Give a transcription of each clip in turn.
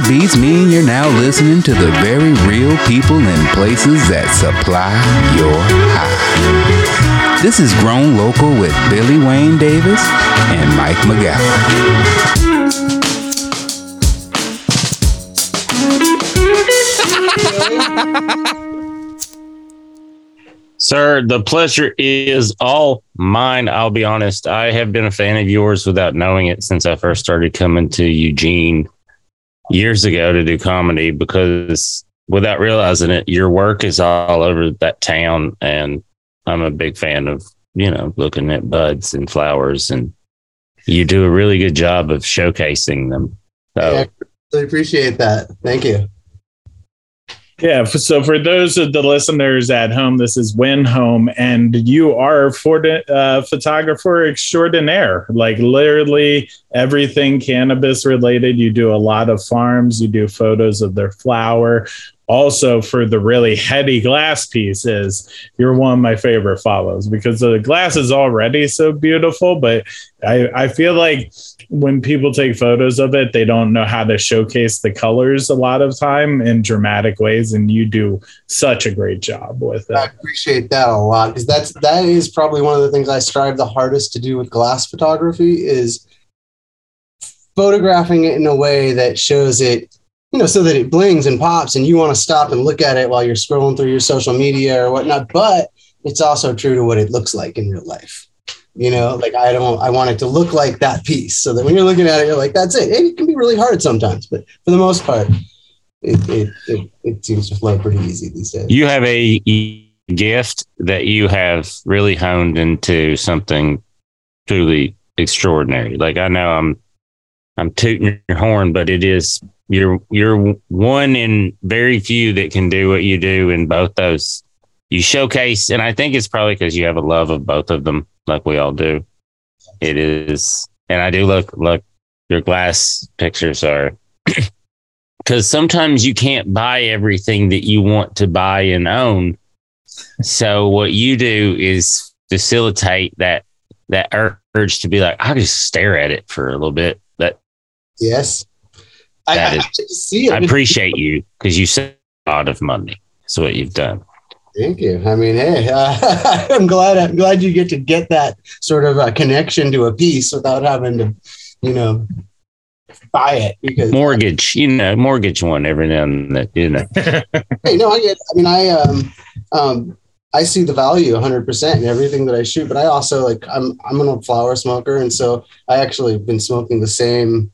those beats mean you're now listening to the very real people and places that supply your high. This is Grown Local with Billy Wayne Davis and Mike McGowan. Sir, the pleasure is all mine. I'll be honest. I have been a fan of yours without knowing it since I first started coming to Eugene years ago to do comedy, because without realizing it, your work is all over that town. And I'm a big fan of, you know, looking at buds and flowers, and you do a really good job of showcasing them. So, yeah, I appreciate that. Thank you. Yeah, so for those of the listeners at home, this is Wind Home, and you are photographer extraordinaire. Like literally everything cannabis related. You do a lot of farms. You do photos of their flower. Also, for the really heady glass pieces, you're one of my favorite follows, because the glass is already so beautiful, but I feel like when people take photos of it, they don't know how to showcase the colors a lot of time in dramatic ways, and you do such a great job with it. I appreciate that a lot, because that is probably one of the things I strive the hardest to do with glass photography, is photographing it in a way that shows it, you know, so that it blings and pops and you want to stop and look at it while you're scrolling through your social media or whatnot, but it's also true to what it looks like in real life. You know, like I want it to look like that piece, so that when you're looking at it, you're like, that's it. It can be really hard sometimes, but for the most part, it seems to flow pretty easy these days. You have a gift that you have really honed into something truly extraordinary. Like, I know I'm tooting your horn, but it is you're one in very few that can do what you do in both those. You showcase, and I think it's probably because you have a love of both of them, like we all do. It is, and I do look, your glass pictures are, because sometimes you can't buy everything that you want to buy and own. So what you do is facilitate that urge to be like, I'll just stare at it for a little bit. That yes, that I have to see it. I appreciate you, because you save a lot of money. That's what you've done. Thank you. I mean, hey, I'm glad you get that sort of connection to a piece without having to, you know, buy it, because mortgage one every now and then, you know. Hey, no, I see the value 100% in everything that I shoot, but I also like I'm an old flower smoker, and so I actually have been smoking the same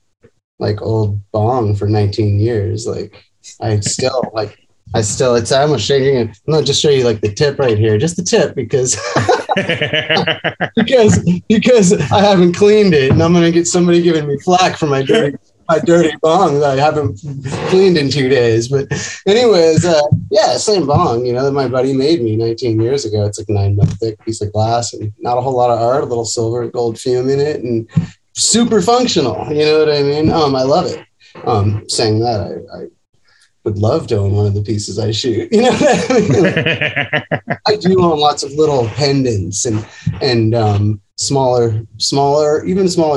like old bong for 19 years. Like it's almost shaking it. I'm going to just show you like the tip right here, just the tip, because because I haven't cleaned it, and I'm going to get somebody giving me flack for my dirty bong that I haven't cleaned in 2 days. But anyways, yeah, same bong, you know, that my buddy made me 19 years ago. It's like 9 month thick piece of glass, and not a whole lot of art, a little silver and gold fume in it, and super functional. You know what I mean? I love it. Saying that, I would love to own one of the pieces I shoot. You know what I mean? Like, I do own lots of little pendants and even smaller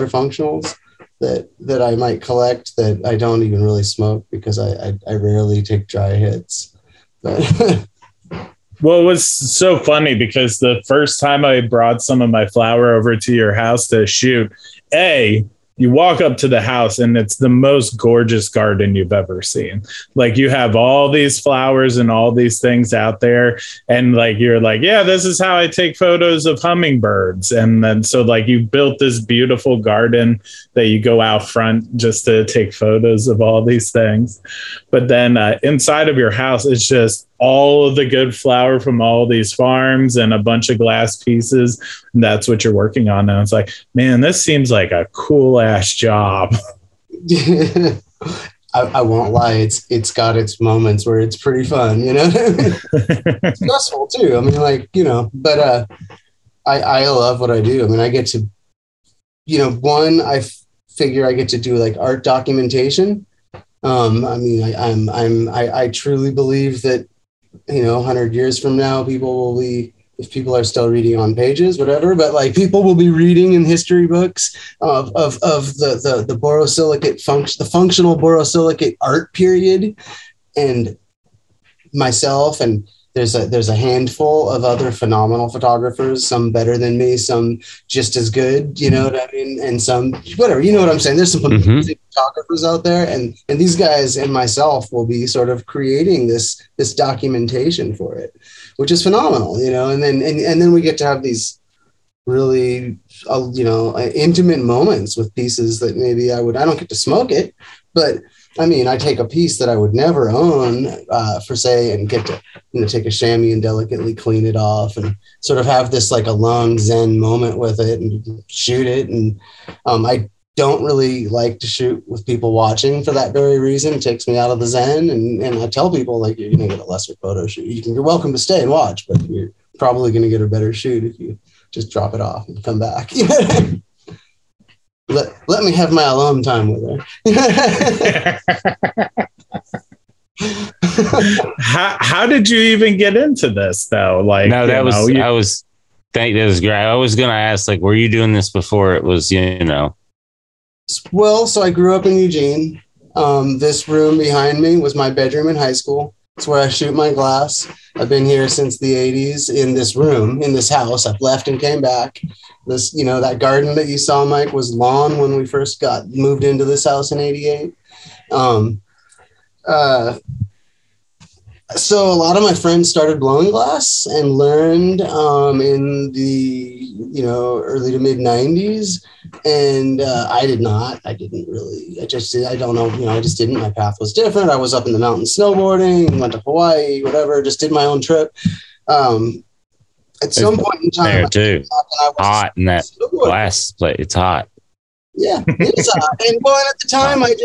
functionals that I might collect that I don't even really smoke, because I rarely take dry hits. But well, it was so funny, because the first time I brought some of my flower over to your house to shoot, you walk up to the house and it's the most gorgeous garden you've ever seen. Like, you have all these flowers and all these things out there. And like, you're like, yeah, this is how I take photos of hummingbirds. And then, so like, you built this beautiful garden that you go out front just to take photos of all these things. But then inside of your house, it's just all of the good flower from all these farms and a bunch of glass pieces. And that's what you're working on now. It's like, man, this seems like a cool ass job. I won't lie. It's got its moments where it's pretty fun, you know, it's stressful too. I mean, like, you know, but I love what I do. I mean, I get to, you know, I figure I get to do like art documentation. I mean, I truly believe that, you know, 100 years from now, people will be if people are still reading on pages, whatever, but like people will be reading in history books of the borosilicate function, the functional borosilicate art period. And myself, and there's a handful of other phenomenal photographers, some better than me, some just as good, you know what I mean? And some, whatever, you know what I'm saying? There's some photographers out there, and these guys and myself will be sort of creating this documentation for it, which is phenomenal, you know? And then we get to have these really, intimate moments with pieces that maybe I don't get to smoke it, but I mean, I take a piece that I would never own for say, and get to, take a chamois and delicately clean it off and sort of have this like a long Zen moment with it and shoot it. And I don't really like to shoot with people watching for that very reason. It takes me out of the Zen. And I tell people, like, you're going to get a lesser photo shoot. You're welcome to stay and watch, but you're probably going to get a better shoot if you just drop it off and come back. Let me have my alum time with her. How did you even get into this though? Like, no, that was Greg. I was going to ask, like, were you doing this before it was, Well, so I grew up in Eugene. This room behind me was my bedroom in high school. It's where I shoot my glass. I've been here since the 80s in this room, in this house. I've left and came back. This, that garden that you saw, Mike, was lawn when we first got moved into this house in 88. So a lot of my friends started blowing glass and learned in the, early to mid 90s. And I just didn't. My path was different. I was up in the mountains snowboarding, went to Hawaii, whatever, just did my own trip. At some point in time, hot in that glass plate. It's hot. Yeah, it's hot. And well, at the time, I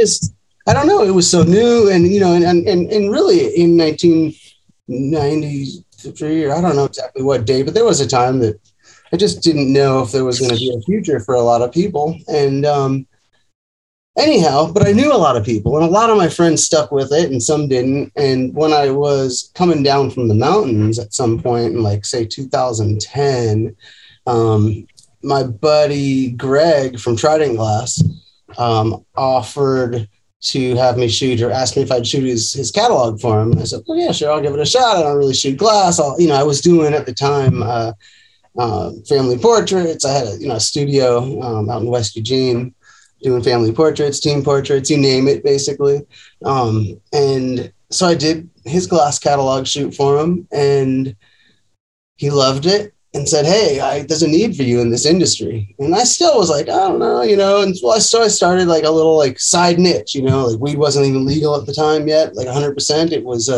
don't know. It was so new, and and really in 1993, or I don't know exactly what day, but there was a time that I just didn't know if there was going to be a future for a lot of people. And anyhow, but I knew a lot of people, and a lot of my friends stuck with it, and some didn't. And when I was coming down from the mountains at some point in, like, say, 2010, my buddy Greg from Trident Glass offered to have me shoot, or asked me if I'd shoot his catalog for him. I said, well, yeah, sure, I'll give it a shot. I don't really shoot glass. I was doing at the time family portraits. I had a studio out in West Eugene doing family portraits, team portraits, you name it, basically. And so I did his glass catalog shoot for him, and he loved it and said, hey, there's a need for you in this industry. And I still was like, I don't know, and so I started like a little like side niche, like weed wasn't even legal at the time yet, like 100%. It was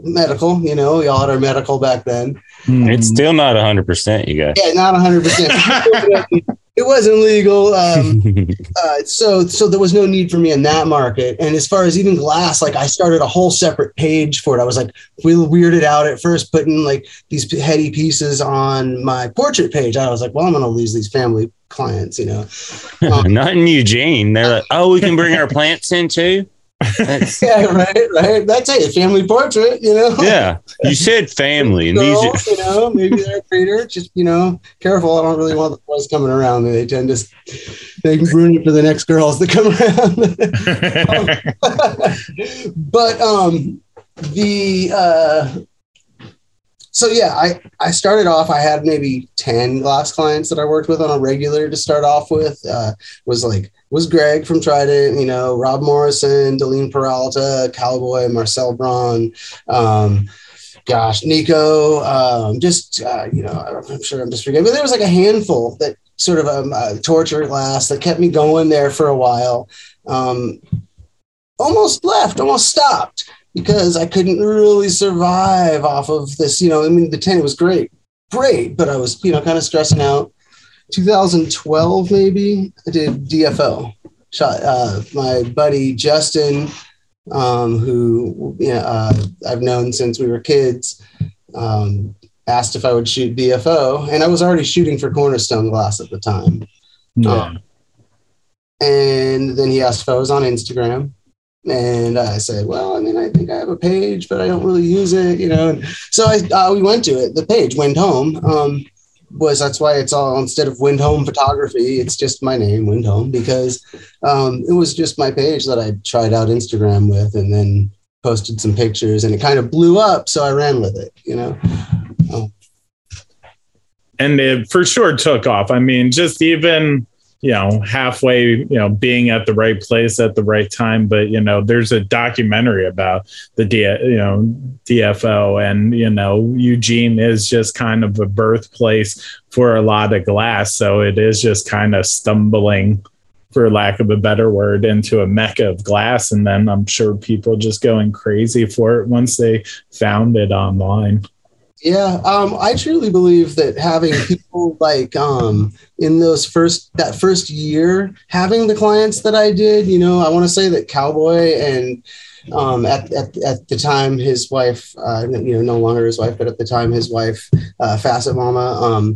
medical, we all had our medical back then. It's still not 100%, you guys. Yeah, not 100%. It wasn't legal. So there was no need for me in that market. And as far as even glass, like I started a whole separate page for it. I was like, we weirded out at first, putting like these heady pieces on my portrait page. I was like, well, I'm going to lose these family clients, Not in Eugene. They're like, oh, we can bring our plants in too. Yeah, right. That's it. Family portrait, Yeah, you said family. And girl, these are... maybe they're a breeder. Just careful. I don't really want the boys coming around. They tend to can ruin it for the next girls that come around. But I started off, I had maybe 10 glass clients that I worked with on a regular to start off with. Was Greg from Trident, Rob Morrison, Delene Peralta, Cowboy, Marcel Braun, Nico, I'm sure I'm just forgetting, but there was like a handful that sort of tortured glass that kept me going there for a while. Almost stopped, because I couldn't really survive off of this, the 10 was great, but I was, kind of stressing out. 2012, maybe, I did DFO. Shot my buddy Justin, who I've known since we were kids, asked if I would shoot DFO, and I was already shooting for Cornerstone Glass at the time. Yeah. And then he asked if I was on Instagram. And I said, well, I mean, I think I have a page, but I don't really use it, you know. And so we went to it. The page, Wind Home, that's why it's all, instead of Wind Home Photography, it's just my name, Wind Home, because it was just my page that I tried out Instagram with, and then posted some pictures, and it kind of blew up. So I ran with it, you know. And it for sure took off. I mean, just even, you know, halfway, you know, being at the right place at the right time. But, you know, there's a documentary about the DFO, and, you know, Eugene is just kind of a birthplace for a lot of glass. So it is just kind of stumbling, for lack of a better word, into a mecca of glass. And then I'm sure people just going crazy for it once they found it online. Yeah, I truly believe that having people like in that first year, having the clients that I did, you know, I want to say that Cowboy and at the time his wife, you know, no longer his wife, but at the time his wife, Facet Mama,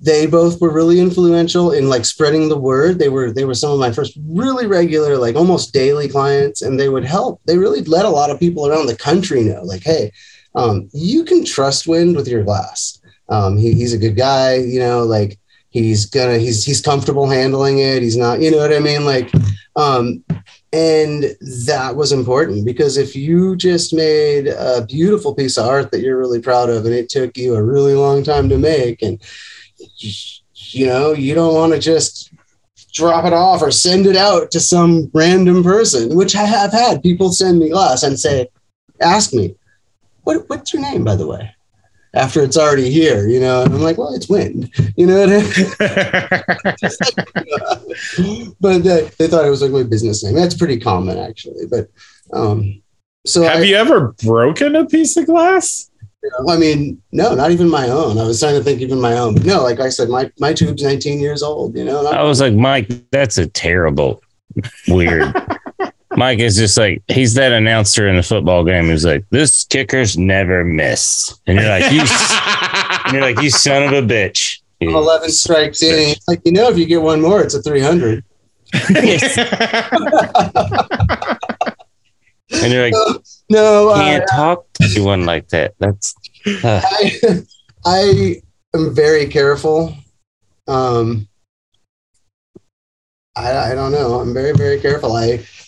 they both were really influential in like spreading the word. They were some of my first really regular, like almost daily clients, and they would help. They really let a lot of people around the country know, like, hey, you can trust Wind with your glass. He's a good guy, you know, like he's comfortable handling it. He's not, you know what I mean? Like, and that was important, because if you just made a beautiful piece of art that you're really proud of, and it took you a really long time to make, and you know, you don't want to just drop it off or send it out to some random person, which I have had people send me glass and say, ask me, What's your name, by the way? After it's already here, you know? And I'm like, well, it's Wind, you know what I mean? Just like, but they thought it was like my business name. That's pretty common, actually. But so have you ever broken a piece of glass? You know, I mean, no, not even my own. I was trying to think even my own. But no, like I said, my tube's 19 years old, you know? And I was like, Mike, that's a terrible, weird... Mike is just like, he's that announcer in the football game who's like, this kicker's never missed. And you're like, you son of a bitch. 11 strikes in. It's like, you know, if you get one more, it's a 300. And you're like, no, can't talk to anyone like that. That's I am very careful. I don't know. I'm very, very careful.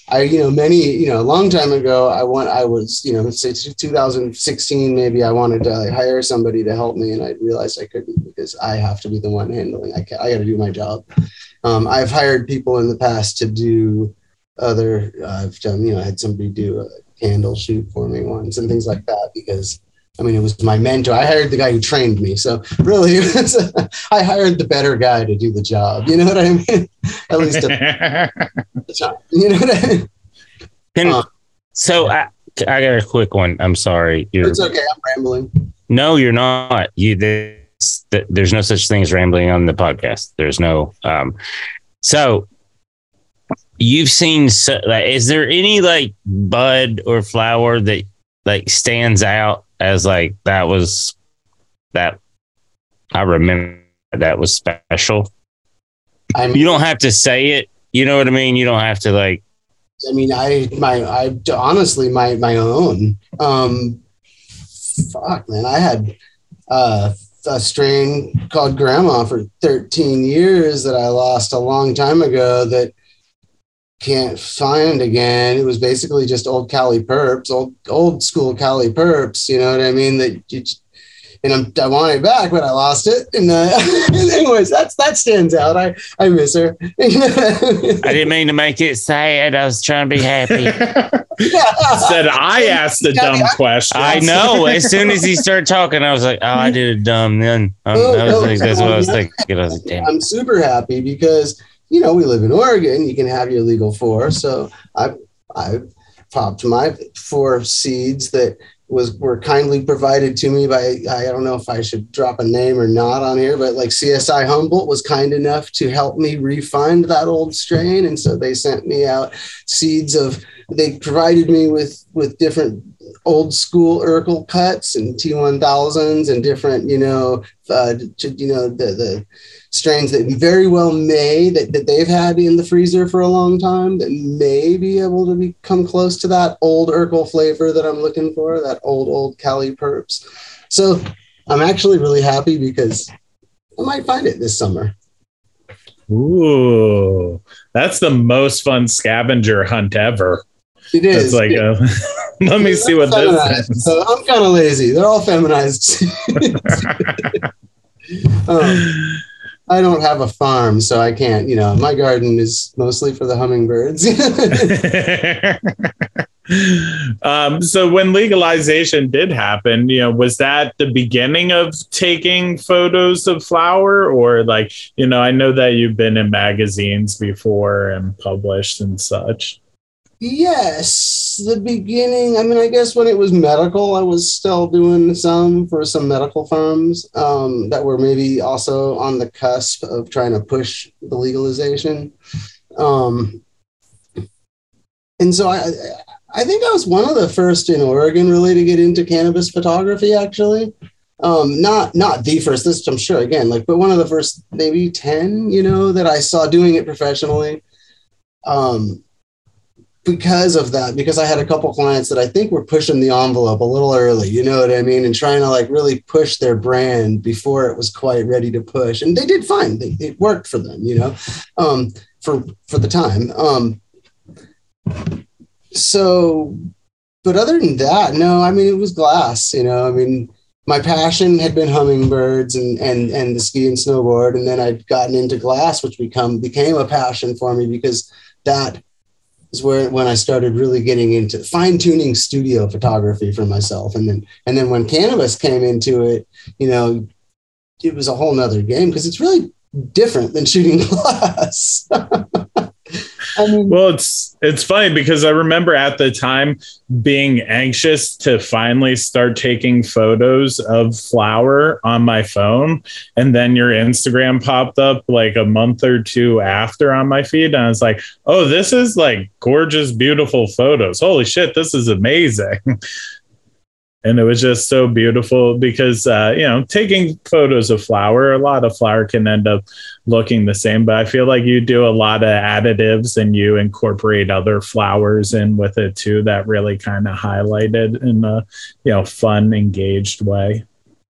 I, you know, many, you know, a long time ago, I was, you know, say 2016, maybe I wanted to hire somebody to help me, and I realized I couldn't, because I have to be the one handling. I got to do my job. I've hired people in the past to do other, I had somebody do a candle shoot for me once and things like that, because I mean, it was my mentor. I hired the guy who trained me. So really, I hired the better guy to do the job. You know what I mean? At least the job. You know what I mean? So I got a quick one. I'm sorry. It's okay. I'm rambling. No, you're not. There's no such thing as rambling on the podcast. There's no. So you've seen. Is there any like bud or flower that like stands out as like that I remember that was special? I mean, you don't have to say it. You know what I mean? You don't have to like. I mean, I honestly my own. Fuck, man, I had a strain called Grandma for 13 years that I lost a long time ago that can't find again. It was basically just old Cali Perps, old school Cali Perps, you know what I mean? That you, and I want it back, but I lost it. And anyways, that stands out. I miss her. I didn't mean to make it sad. I was trying to be happy. Said I asked a dumb question. I know. As soon as he started talking, I was like, oh, I did a dumb then. That's what I was thinking. I was like, damn. I'm super happy because, you know, we live in Oregon. You can have your legal four. So I popped my four seeds that were kindly provided to me by, I don't know if I should drop a name or not on here, but like CSI Humboldt was kind enough to help me refine that old strain. And so they sent me out seeds of, they provided me with different old school Urkel cuts and T1000s and different, the strains that very well may that they've had in the freezer for a long time that may be able to become close to that old Urkel flavor that I'm looking for, that old Cali Perps. So I'm actually really happy because I might find it this summer. Ooh, that's the most fun scavenger hunt ever. It is. It's like, let me see what this is. So I'm kind of lazy. They're all feminized. I don't have a farm, so I can't, my garden is mostly for the hummingbirds. So when legalization did happen, was that the beginning of taking photos of flower, or I know that you've been in magazines before and published and such. Yes, the beginning. I mean, I guess when it was medical, I was still doing some for some medical firms that were maybe also on the cusp of trying to push the legalization. And so I think I was one of the first in Oregon really to get into cannabis photography, actually. Not the first, this I'm sure, again, but one of the first, maybe 10, that I saw doing it professionally. Because of that, because I had a couple clients that I think were pushing the envelope a little early, you know what I mean? And trying to really push their brand before it was quite ready to push. And they did fine. It worked for them, for the time. But other than that, no, I mean, it was glass, my passion had been hummingbirds and the ski and snowboard. And then I'd gotten into glass, which became a passion for me because that is when I started really getting into fine tuning studio photography for myself. And then when cannabis came into it, it was a whole nother game because it's really different than shooting glass. Well, it's funny because I remember at the time being anxious to finally start taking photos of flower on my phone. And then your Instagram popped up a month or two after on my feed. And I was like, oh, this is gorgeous, beautiful photos. Holy shit, this is amazing. And it was just so beautiful because, taking photos of flower, a lot of flower can end up looking the same. But I feel like you do a lot of additives and you incorporate other flowers in with it, too. That really kind of highlighted in a, fun, engaged way.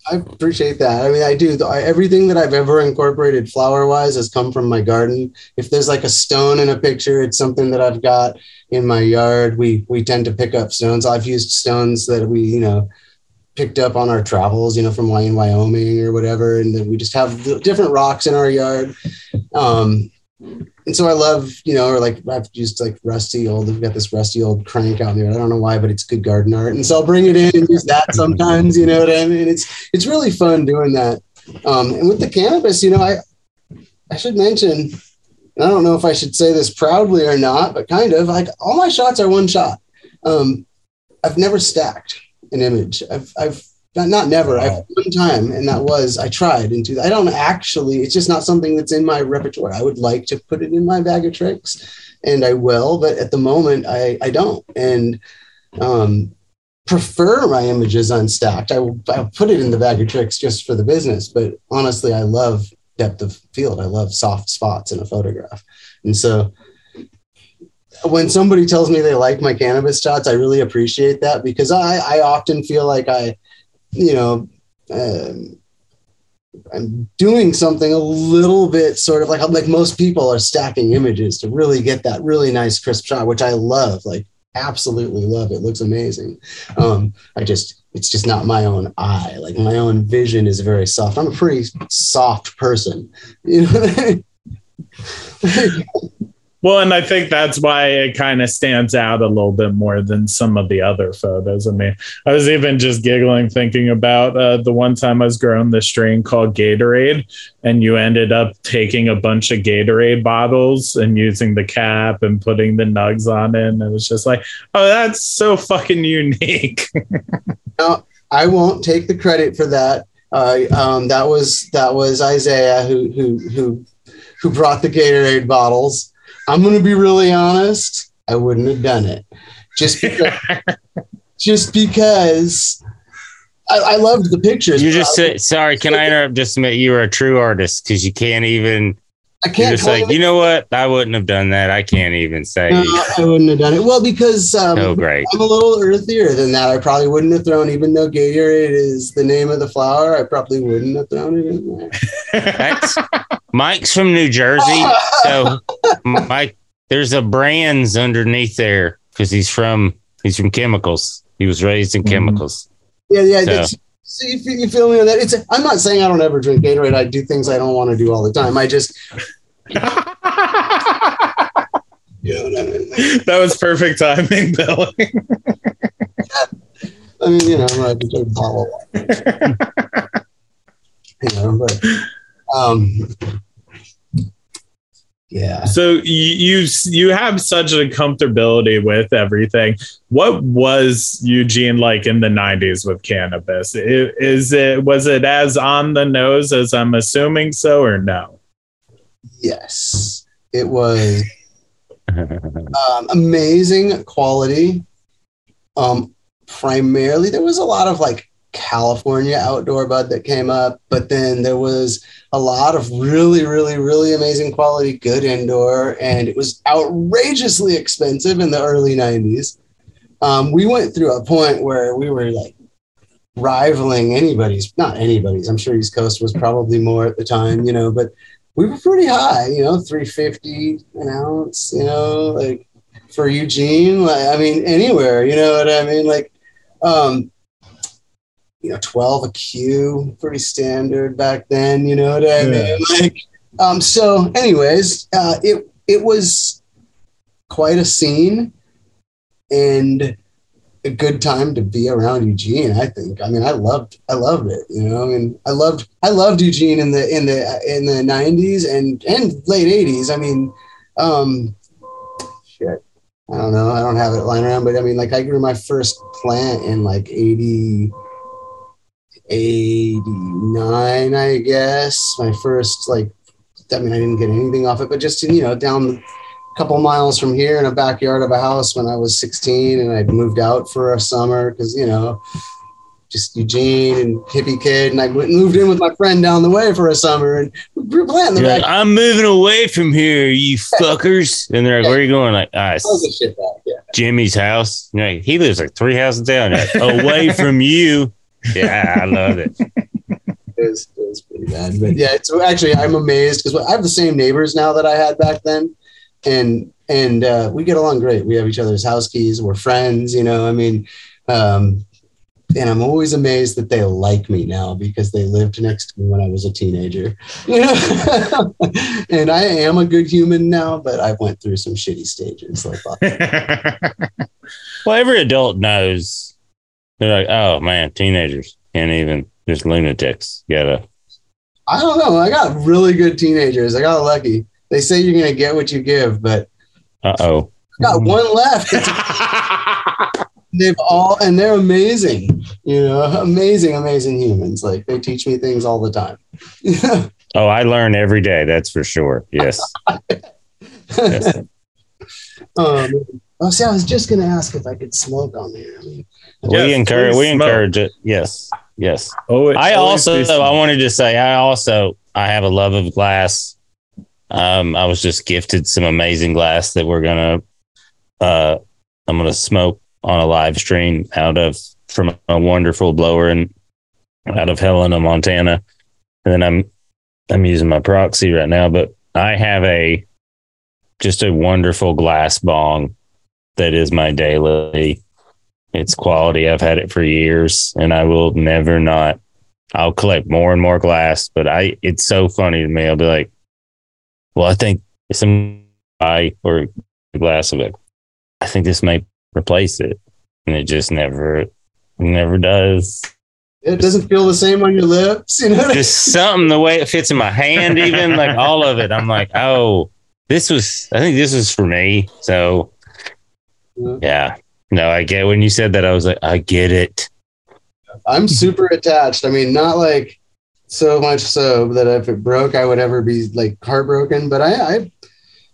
I appreciate that. I mean, I do. Everything that I've ever incorporated flower wise has come from my garden. If there's a stone in a picture, it's something that I've got in my yard. We tend to pick up stones. I've used stones that we, picked up on our travels, from Wyoming or whatever. And then we just have different rocks in our yard. And so I love, I've used we've got this rusty old crank out there. I don't know why, but it's good garden art. And so I'll bring it in and use that sometimes, you know what I mean? It's really fun doing that. And with the cannabis, I should mention, and I don't know if I should say this proudly or not, but kind of all my shots are one shot. I've never stacked an image. I've one time, and that was, I tried into. I don't actually, it's just not something that's in my repertoire. I would like to put it in my bag of tricks, and I will, but at the moment, I don't, and prefer my images unstacked. I'll put it in the bag of tricks just for the business, but honestly, I love depth of field. I love soft spots in a photograph, and so when somebody tells me they like my cannabis shots, I really appreciate that because I often feel like I'm doing something a little bit sort of like most people are stacking images to really get that really nice crisp shot, which I love, absolutely love. It looks amazing. It's just not my own eye. My own vision is very soft. I'm a pretty soft person, Well, and I think that's why it kind of stands out a little bit more than some of the other photos. I mean, I was even just giggling thinking about the one time I was growing this strain called Gatorade, and you ended up taking a bunch of Gatorade bottles and using the cap and putting the nugs on it. And it was just oh, that's so fucking unique. Now, I won't take the credit for that. That was Isaiah who brought the Gatorade bottles. I'm going to be really honest. I wouldn't have done it just because just because I loved the pictures. You just said, sorry, can I interrupt just to admit you are a true artist because you can't even. I can't. You're just like, you know what? I wouldn't have done that. I can't even say. No, I wouldn't have done it. Well, because I'm a little earthier than that. I probably wouldn't have thrown, even though Gatorade is the name of the flower, I probably wouldn't have thrown it in there. That's, Mike's from New Jersey. So, Mike, there's a brands underneath there because he's from chemicals. He was raised in chemicals. Yeah. So. So you feel me on that? I'm not saying I don't ever drink Gatorade. I do things I don't want to do all the time. I just. That was perfect timing, Bill. I mean, I'm not going to follow up. Yeah. So you have such a comfortability with everything. What was Eugene like in the 90s with cannabis? Was it as on the nose as I'm assuming so, or no? Yes, it was amazing quality. Primarily, there was a lot of like California outdoor bud that came up, but then there was a lot of really, really, really amazing quality, good indoor, and it was outrageously expensive in the early 90s. We went through a point where we were like rivaling not anybody's. I'm sure East Coast was probably more at the time, but we were pretty high, $3.50 an ounce, like for Eugene, anywhere, $12 a Q, pretty standard back then, I mean? So anyways, it was quite a scene and a good time to be around Eugene, I think. I mean, I loved it, I loved Eugene in the 90s and late 80s. I mean, shit, I don't know. I don't have it lying around, but I mean, like I grew my first plant in like 89, I guess. My first, I didn't get anything off it, but just, down a couple miles from here in a backyard of a house when I was 16 and I'd moved out for a summer because, just Eugene and hippie kid. And I moved in with my friend down the way for a summer and we grew plant in the backyard. Like, I'm moving away from here, you fuckers. And they're like, where are you going? Like, Jimmy's house. Like, he lives like 3 houses down. Like, away from you. Yeah, I love it. It was pretty bad, but yeah. So actually, I'm amazed because I have the same neighbors now that I had back then, and we get along great. We have each other's house keys. We're friends, and I'm always amazed that they like me now because they lived next to me when I was a teenager. And I am a good human now, but I went through some shitty stages. Like, well, every adult knows. They're like, oh man, teenagers can't even, just lunatics. I don't know. I got really good teenagers. I got lucky. They say you're going to get what you give, but I got one left. And they're amazing, amazing humans. Like they teach me things all the time. Oh, I learn every day. That's for sure. Yes. Yes. See, I was just going to ask if I could smoke on here. I mean, we encourage it. Yes. Oh, I have a love of glass. I was just gifted some amazing glass that I'm going to smoke on a live stream from a wonderful blower and out of Helena, Montana. And then I'm using my proxy right now, but I have just a wonderful glass bong that is my daily. It's quality. I've had it for years and I will never not. I'll collect more and more glass, but it's so funny to me. I'll be like, well, I think a glass of it, I think this might replace it. And it just never does. It doesn't feel the same on your lips. Just something, the way it fits in my hand, even like all of it. I'm like, oh, I think this was for me. So yeah. No, I get when you said that, I was like, I get it. I'm super attached. I mean, not like so much so that if it broke, I would ever be like heartbroken, but I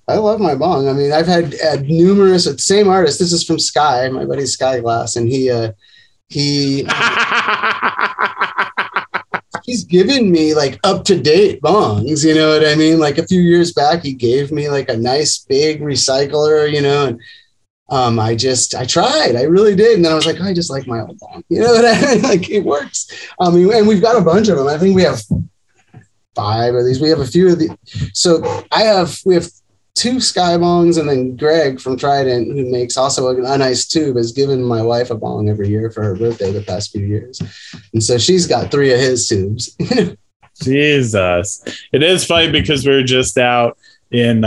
I love my bong. I mean, I've had numerous, same artist. This is from Sky, my buddy Sky Glass. And he he's given me like up to date bongs. You know what I mean? Like a few years back, he gave me like a nice big recycler, you know, and I tried, I really did. And then I was like, I just like my old bong. You know what I mean? Like it works. And we've got a bunch of them. I think we have 5 of these. We have a few of the, so we have 2 Sky bongs, and then Greg from Trident, who makes also a nice tube, has given my wife a bong every year for her birthday the past few years. And so she's got 3 of his tubes. Jesus. It is funny because we were just out in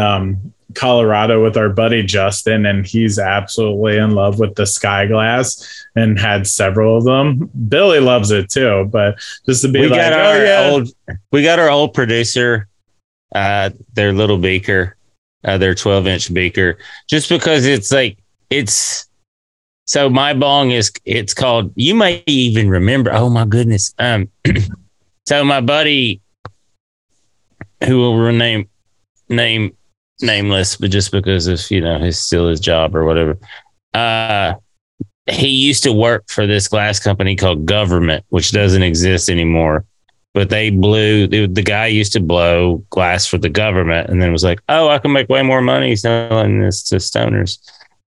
Colorado with our buddy Justin, and he's absolutely in love with the Sky Glass and had several of them. Billy loves it too, but just to be we got our old producer, their little beaker. Their 12-inch beaker, just because so my bong is, it's called, you may even remember, oh my goodness, so my buddy who will rename nameless, but just because of his still his job or whatever, he used to work for this glass company called Government, which doesn't exist anymore. But the guy used to blow glass for the government, and then was like, oh, I can make way more money selling this to stoners.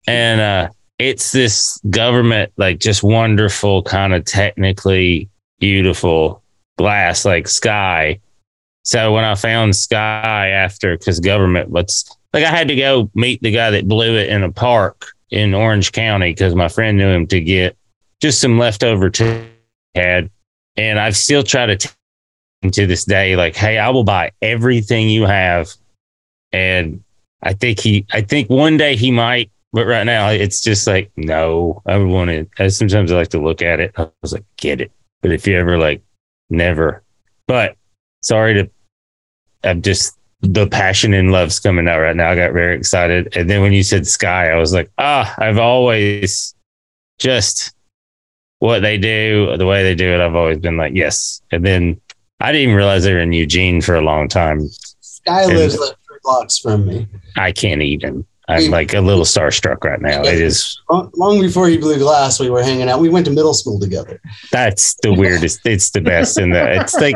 And it's this Government, like just wonderful, kind of technically beautiful glass, like Sky. So when I found Sky after, because Government, I had to go meet the guy that blew it in a park in Orange County because my friend knew him, to get just some leftover tea had. And I've still tried to to this day, like, hey, I will buy everything you have. And I think one day he might, but right now it's just like, no, I would want to. Sometimes I like to look at it. I was like, get it. But if you ever never, but I'm just, the passion and love's coming out right now. I got very excited. And then when you said Sky, I was like, I've always just what they do, the way they do it. I've always been like, yes. And then I didn't even realize they were in Eugene for a long time. Sky lives like 3 blocks from me. I can't even. I'm like a little starstruck right now. Yeah, it is. Long before he blew glass, we were hanging out. We went to middle school together. That's the weirdest. It's the best in that. It's like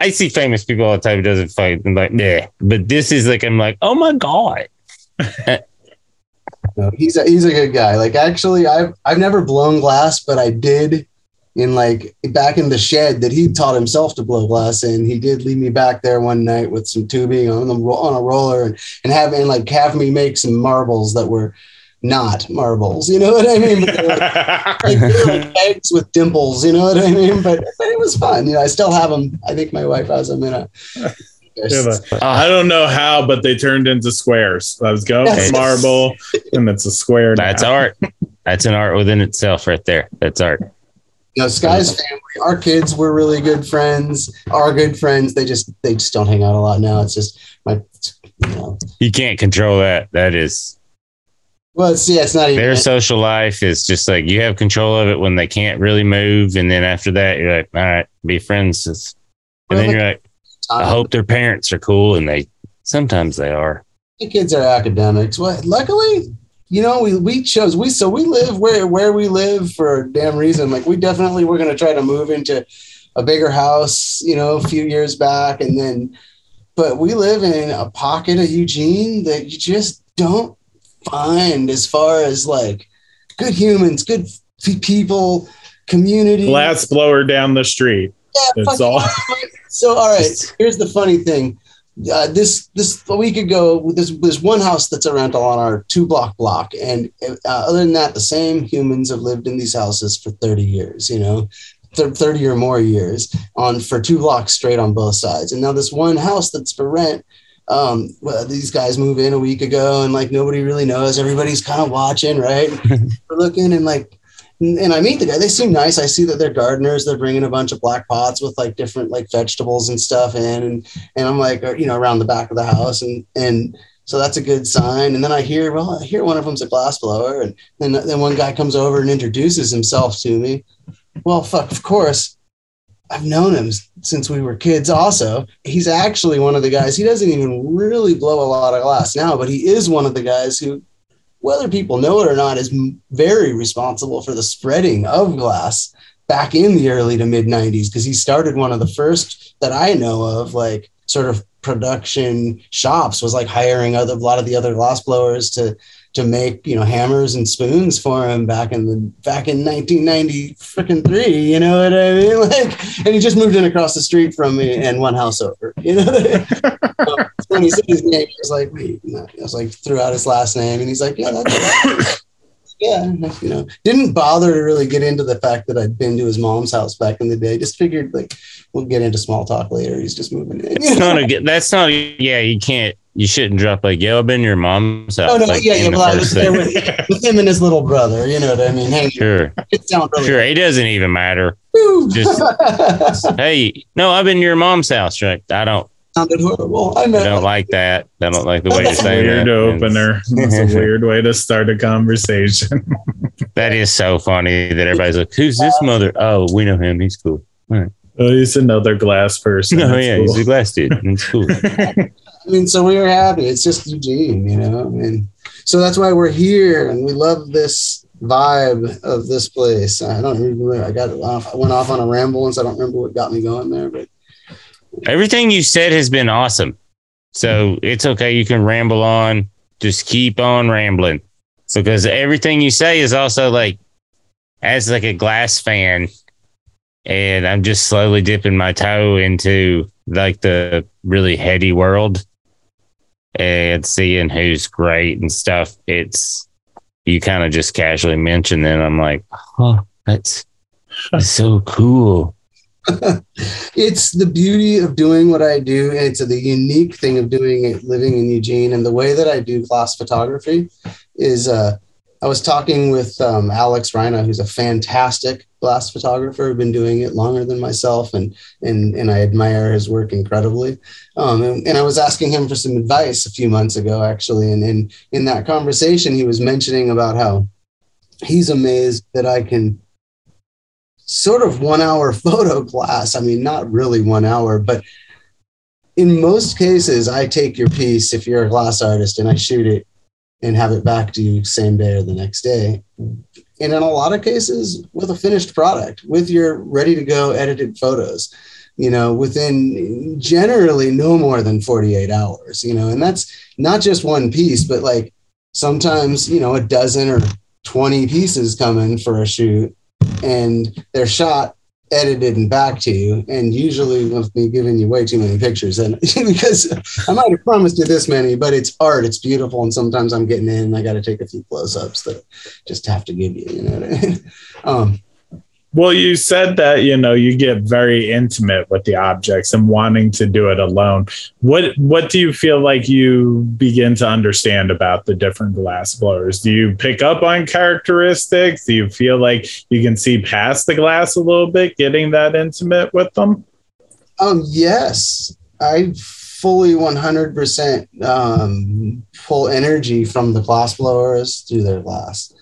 I see famous people all the time who doesn't fight. I'm like, nah. But this is like, I'm like, oh my God. No, he's a good guy. Like, actually, I've never blown glass, but I did. In back in the shed that he taught himself to blow glass in, he did leave me back there one night with some tubing on a roller and have me make some marbles that were not marbles. You know what I mean? But they were eggs with dimples. You know what I mean? But it was fun. I still have them. I think my wife has them in a. I don't know how, but they turned into squares. I was going marble, and it's a square. That's art. That's an art within itself, right there. That's art. Sky's family, our kids were really good friends. Our good friends, they just don't hang out a lot now. It's just you can't control that. That is. Well, it's not even. Their social life is just like, you have control of it when they can't really move. And then after that, you're like, all right, be friends. And then you're like, I hope their parents are cool. And sometimes they are. The kids are academics. What? Luckily, we chose, so we live where we live for a damn reason. Like, we definitely were going to try to move into a bigger house, a few years back. And then, but we live in a pocket of Eugene that you just don't find as far as good humans, good people, community. Glass blower down the street. Yeah, it's all. So, all right, here's the funny thing. This a week ago, there's one house that's a rental on our 2 block, and other than that, the same humans have lived in these houses for 30 years, 30 or more years for 2 blocks straight on both sides. And now this one house that's for rent, these guys moved in a week ago, and nobody really knows. Everybody's kind of watching, right? We're looking and and I meet the guy. They seem nice. I see that they're gardeners. They're bringing a bunch of black pots with different vegetables and stuff in, and I'm around the back of the house, and so that's a good sign. And then I hear one of them's a glass blower, and then one guy comes over and introduces himself to me. Well, fuck, of course, I've known him since we were kids. Also, he's actually one of the guys, he doesn't even really blow a lot of glass now, but he is one of the guys who, whether people know it or not, is very responsible for the spreading of glass back in the early to mid 90s. Cause he started one of the first that I know of, like sort of production shops, was like hiring a lot of the other glass blowers to make, hammers and spoons for him back in 1993, you know what I mean? Like, and he just moved in across the street from me and one house over, When he said his name, he was like, wait, no. I was like, threw out his last name, and he's like, yeah, that's yeah, didn't bother to really get into the fact that I'd been to his mom's house back in the day. Just figured, like, we'll get into small talk later. He's just moving in. You can't. You shouldn't drop like, yo, I've been to your mom's house. Oh, no, I was there with him and his little brother. You know what I mean? Hey, sure. It doesn't even matter. Just, hey, no, I've been to your mom's house. Right? I don't. Sounded horrible. I know. I don't like that. I don't like the way you say weird that. Weird opener. It's a weird way to start a conversation. That is so funny that everybody's like, who's this mother? Oh, we know him. He's cool. All right. Oh, he's another glass person. Oh, yeah, cool. He's a glass dude. It's cool. I mean, so we were happy. It's just Eugene, and so that's why we're here, and we love this vibe of this place. I don't remember. I went off on a ramble once. I don't remember what got me going there, but everything you said has been awesome. So it's okay. You can ramble on. Just keep on rambling, because everything you say is also like, as like a glass fan, and I'm just slowly dipping my toe into like the really heady world and seeing who's great and stuff. It's, you kind of just casually mention them. I'm like, oh, that's so cool. It's the beauty of doing what I do. And it's the unique thing of doing it, living in Eugene. And the way that I do glass photography is, I was talking with Alex Reina, who's a fantastic glass photographer, who've been doing it longer than myself, and I admire his work incredibly. And I was asking him for some advice a few months ago, actually. And in that conversation, he was mentioning about how he's amazed that I can sort of 1 hour photo glass. I mean, not really 1 hour, but in most cases, I take your piece if you're a glass artist and I shoot it and have it back to you same day or the next day. And in a lot of cases with a finished product, with your ready to go edited photos, within generally no more than 48 hours, and that's not just one piece, but like sometimes, a dozen or 20 pieces come in for a shoot and they're shot, edited, and back to you. And usually with me giving you way too many pictures, and because I might have promised you this many, but it's art, it's beautiful, and sometimes I'm getting in and I got to take a few close-ups that I just have to give you, what I mean? Well, you said that you get very intimate with the objects and wanting to do it alone. What do you feel like you begin to understand about the different glass blowers? Do you pick up on characteristics? Do you feel like you can see past the glass a little bit, getting that intimate with them? Yes, I fully 100% pull energy from the glass blowers through their glass.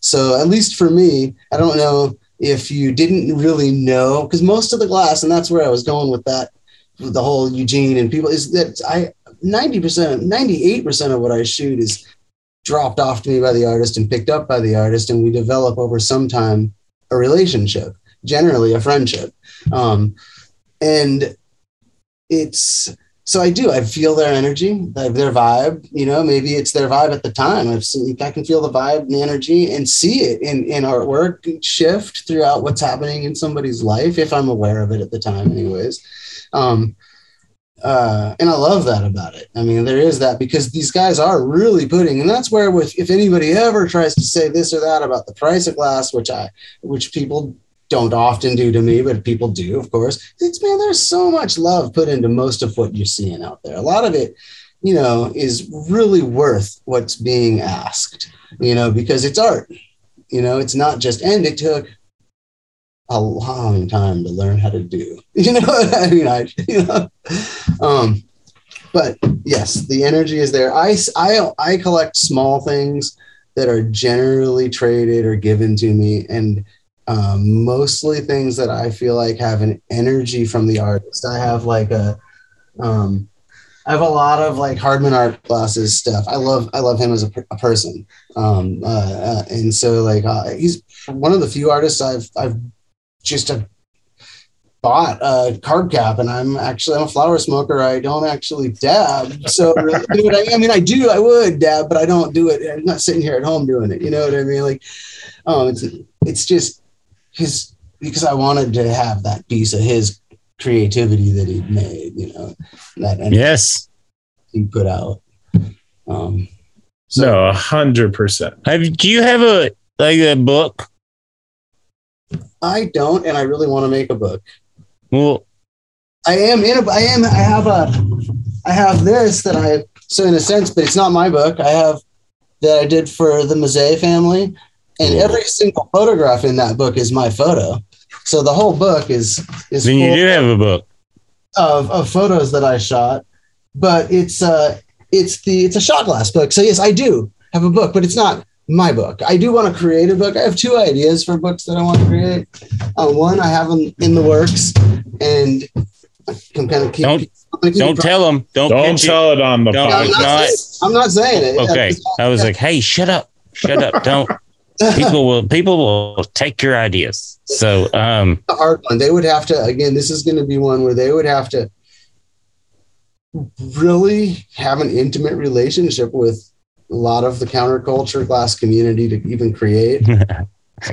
So at least for me, I don't know if you didn't really know, because most of the glass, and that's where I was going with that, with the whole Eugene and people, is that 98% of what I shoot is dropped off to me by the artist and picked up by the artist. And we develop over some time a relationship, generally a friendship. And it's, so I feel their energy, their vibe, maybe it's their vibe at the time. I can feel the vibe and the energy and see it in artwork shift throughout what's happening in somebody's life, if I'm aware of it at the time anyways. And I love that about it. I mean, there is that, because these guys are really putting, and that's where, if anybody ever tries to say this or that about the price of glass, which people don't often do to me, but people do, of course. There's so much love put into most of what you're seeing out there. A lot of it, is really worth what's being asked, because it's art, it's not just, and it took a long time to learn how to do, what I mean? But yes, the energy is there. I collect small things that are generally traded or given to me, and mostly things that I feel like have an energy from the artist. I have like I have a lot of like Hardman art classes stuff. I love him as a person. And so like, he's one of the few artists I've bought a carb cap, and I'm a flower smoker. I don't actually dab. So dude, I would dab, but I don't do it. I'm not sitting here at home doing it. You know what I mean? Like, it's just because I wanted to have that piece of his creativity that he made, you know, that yes he put out. So no, 100%. Do you have a book? I don't, and I really want to make a book. Well, I have this that I, so in a sense, but it's not my book. I have that I did for the Mazzei family, and every single photograph in that book is my photo. So the whole book is. Then you do have a book of photos that I shot, but it's a shot glass book. So yes, I do have a book, but it's not my book. I do want to create a book. I have two ideas for books that I want to create. One, I have them in the works, and I can kind of keep. Don't tell them. Don't tell it on the podcast. I'm not saying it. Okay, I was like, hey, shut up, don't. People will take your ideas. So a hard one. They would have to, again, this is going to be one where they would have to really have an intimate relationship with a lot of the counterculture glass community to even create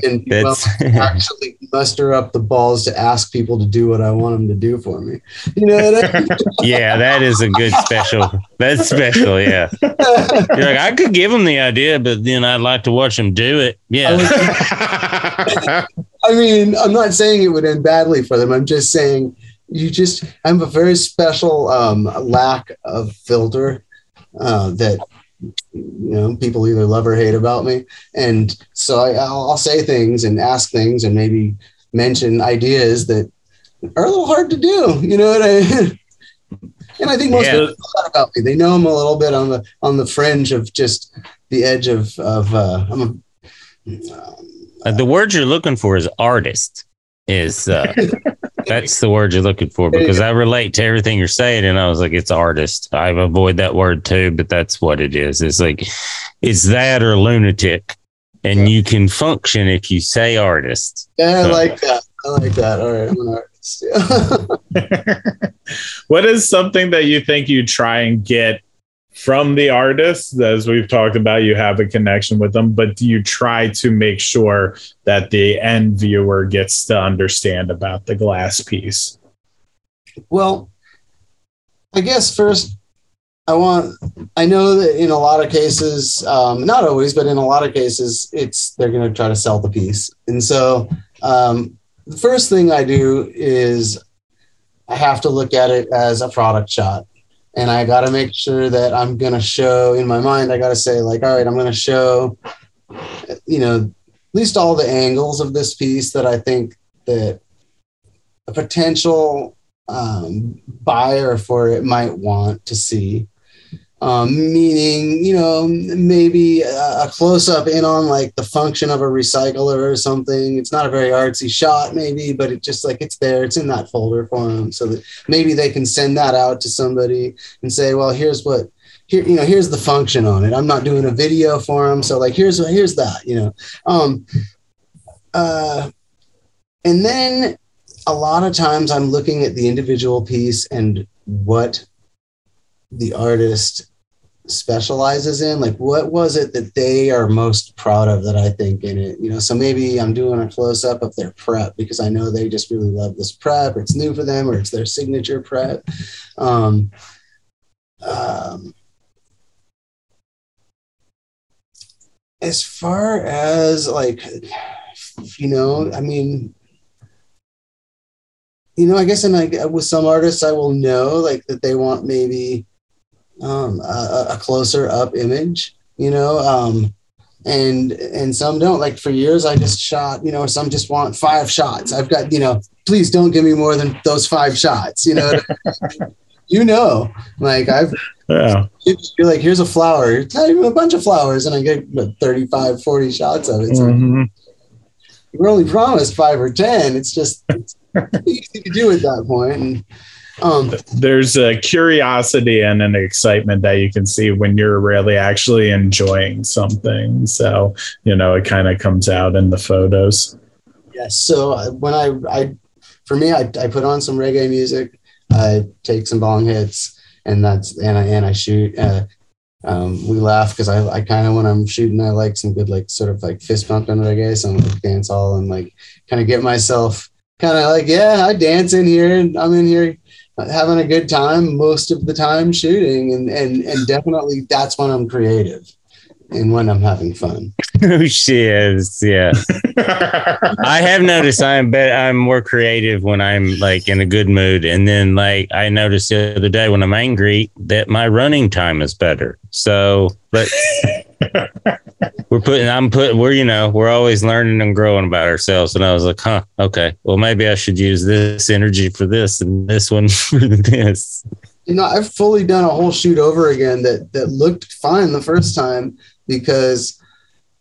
and actually muster up the balls to ask people to do what I want them to do for me. You know what I mean? Yeah, that is a good special. That's special, yeah. You're like, I could give them the idea, but then I'd like to watch them do it. Yeah. I mean, I'm not saying it would end badly for them. I'm just saying I have a very special lack of filter that, you know, people either love or hate about me. And so I'll say things and ask things and maybe mention ideas that are a little hard to do. You know what I mean? And I think most people know about me. They know I'm a little bit on the fringe of just the edge of the word you're looking for is artist. That's the word you're looking for, because I relate to everything you're saying. And I was like, it's artist. I avoid that word too, but that's what it is. It's like, it's that or lunatic, and you can function if you say artist. Yeah, so. I like that. All right. I'm an artist. Yeah. What is something that you think you try and get from the artists? As we've talked about, you have a connection with them, but do you try to make sure that the end viewer gets to understand about the glass piece? Well, I guess first I know that in a lot of cases, not always, but in a lot of cases, they're going to try to sell the piece. And so the first thing I do is I have to look at it as a product shot. And I got to make sure that I'm going to show in my mind, I got to say like, all right, I'm going to show, you know, at least all the angles of this piece that I think that a potential buyer for it might want to see. Meaning, you know, maybe a close up in on like the function of a recycler or something. It's not a very artsy shot maybe, but it just like, it's there, it's in that folder for them, so that maybe they can send that out to somebody and say, well, here's the function on it. I'm not doing a video for them. So like, here's that, you know? And then a lot of times I'm looking at the individual piece and what the artist specializes in, like what was it that they are most proud of that I think in it, you know? So maybe I'm doing a close up of their prep because I know they just really love this prep, or it's new for them, or it's their signature prep. As far as like, you know, I mean, you know, I guess with some artists, I will know like that they want maybe a closer up image, you know, and some don't. Like for years, I just shot, you know, some just want 5 shots. I've got, you know, please don't give me more than those 5 shots, you know. You know, like you're like, here's a flower. It's not even a bunch of flowers, and I get 35, 40 shots of it. So. Mm-hmm. we were only promised 5 or 10. It's just it's easy to do at that point. And, there's a curiosity and an excitement that you can see when you're really actually enjoying something. So, you know, it kind of comes out in the photos. Yes. So when I put on some reggae music, I take some bong hits, and I shoot. We laugh because I kind of, when I'm shooting, I like some good, like, sort of like fist bump and reggae. So I'm like dance hall and like kind of get myself kind of like, yeah, I dance in here and I'm in here having a good time most of the time shooting. And definitely that's when I'm creative and when I'm having fun. Oh, she is. Yeah. I have noticed I'm more creative when I'm like in a good mood. And then like I noticed the other day when I'm angry that my running time is better. So, but we're always learning and growing about ourselves. And I was like, huh, okay, well, maybe I should use this energy for this and this one for this. You know, I've fully done a whole shoot over again that looked fine the first time because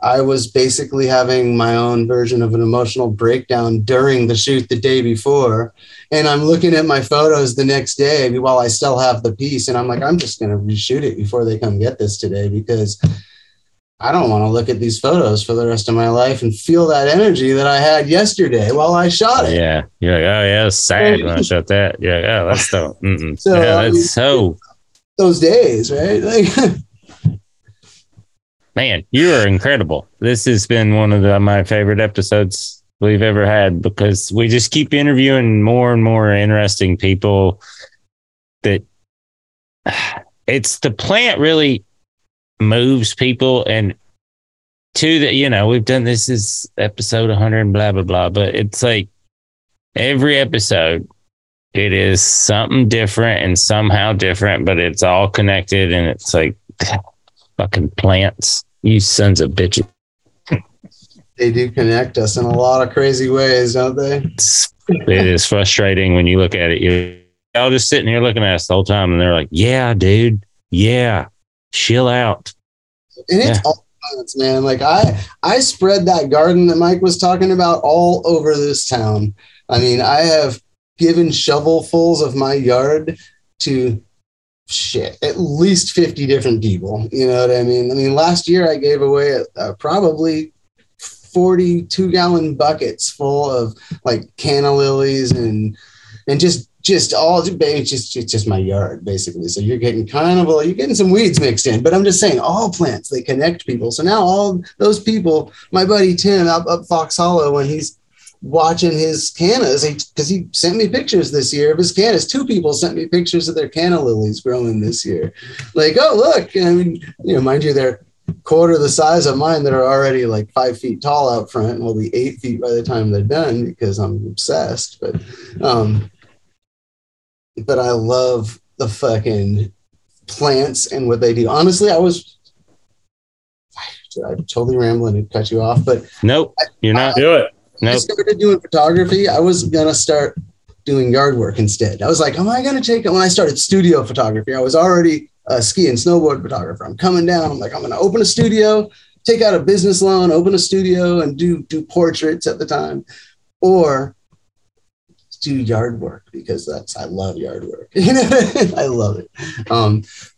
I was basically having my own version of an emotional breakdown during the shoot the day before. And I'm looking at my photos the next day while I still have the piece. And I'm like, I'm just going to reshoot it before they come get this today because I don't want to look at these photos for the rest of my life and feel that energy that I had yesterday while I shot it. Yeah. You're like, oh, yeah, it's sad when I shot that. Yeah. Yeah. That's so, those days, right? Like, man, you are incredible. This has been one of my favorite episodes we've ever had because we just keep interviewing more and more interesting people that it's the plant really moves people. And two, that, you know, we've done this is episode 100 and blah, blah, blah. But it's like every episode, it is something different and somehow different, but it's all connected. And it's like fucking plants. You sons of bitches. They do connect us in a lot of crazy ways, don't they? It is frustrating when you look at it. You're all just sitting here looking at us the whole time, and they're like, yeah, dude. Yeah. Chill out. And it's all plants, man. Like, I spread that garden that Mike was talking about all over this town. I mean, I have given shovelfuls of my yard to at least 50 different people. You know what I mean? I mean, last year I gave away probably 42-gallon buckets full of like canna lilies and just my yard basically. So you're getting you're getting some weeds mixed in, but I'm just saying all plants, they connect people. So now all those people, my buddy Tim up Fox Hollow, when he's watching his cannas, because he sent me pictures this year of his cannas. 2 people sent me pictures of their canna lilies growing this year. Like, oh, look. I mean, you know, mind you, they're quarter the size of mine that are already like 5 feet tall out front and will be 8 feet by the time they're done because I'm obsessed. But I love the fucking plants and what they do. Honestly, I'm totally rambling and cut you off, but nope, you're not. Do it. Nope. I started doing photography. I was going to start doing yard work instead. I was like, am I going to take it? When I started studio photography, I was already a ski and snowboard photographer. I'm coming down. I'm like, I'm going to open a studio, take out a business loan, open a studio and do portraits at the time or do yard work because I love yard work. I love it.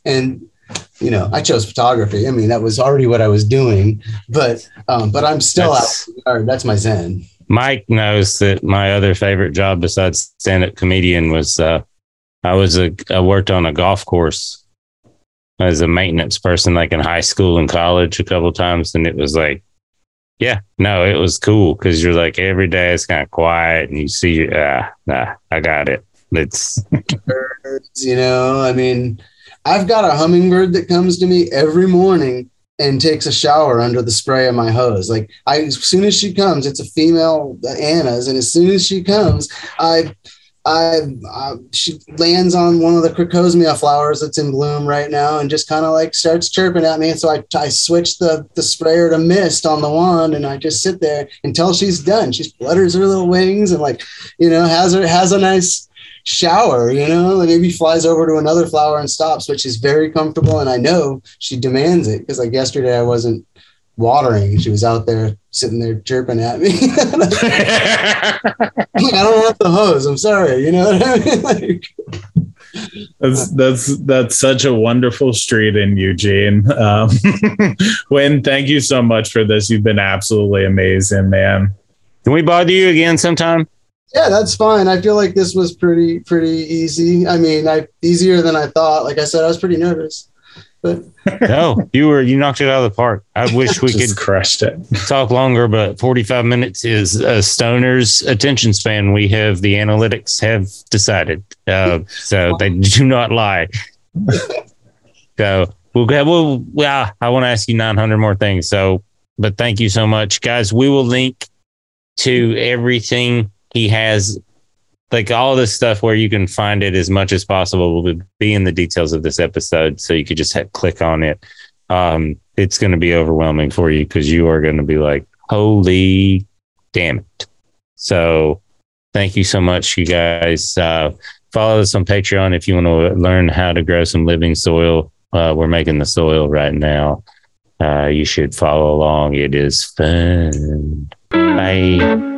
And you know, I chose photography. I mean, that was already what I was doing, but I'm still out. That's my zen. Mike knows that my other favorite job besides stand-up comedian was I worked on a golf course as a maintenance person, like in high school and college a couple of times, and it was like, yeah, no, it was cool because you're like every day it's kind of quiet and you see, I got it. It's birds, you know, I mean. I've got a hummingbird that comes to me every morning and takes a shower under the spray of my hose. Like as soon as she comes, it's a female Anna's. And as soon as she comes, she lands on one of the crocosmia flowers that's in bloom right now and just kind of like starts chirping at me. And so I switch the sprayer to mist on the wand and I just sit there until she's done. She flutters her little wings and like, you know, has a nice shower, you know, like maybe flies over to another flower and stops, which is very comfortable. And I know she demands it because like yesterday I wasn't watering. She was out there sitting there chirping at me. Like, I don't want the hose. I'm sorry. You know what I mean? That's such a wonderful street in Eugene. Wynn, thank you so much for this. You've been absolutely amazing, man. Can we bother you again sometime? Yeah, that's fine. I feel like this was pretty easy. I mean, easier than I thought. Like I said, I was pretty nervous. But no, you knocked it out of the park. I wish we could crushed it. Talk longer, but 45 minutes is a stoner's attention span. We have the analytics have decided, so they do not lie. So I want to ask you 900 more things. So, but thank you so much, guys. We will link to everything he has. Like all this stuff where you can find it as much as possible will be in the details of this episode. So you could just click on it. It's going to be overwhelming for you because you are going to be like, holy damn it. So thank you so much, you guys. Follow us on Patreon if you want to learn how to grow some living soil. We're making the soil right now. You should follow along. It is fun. Bye.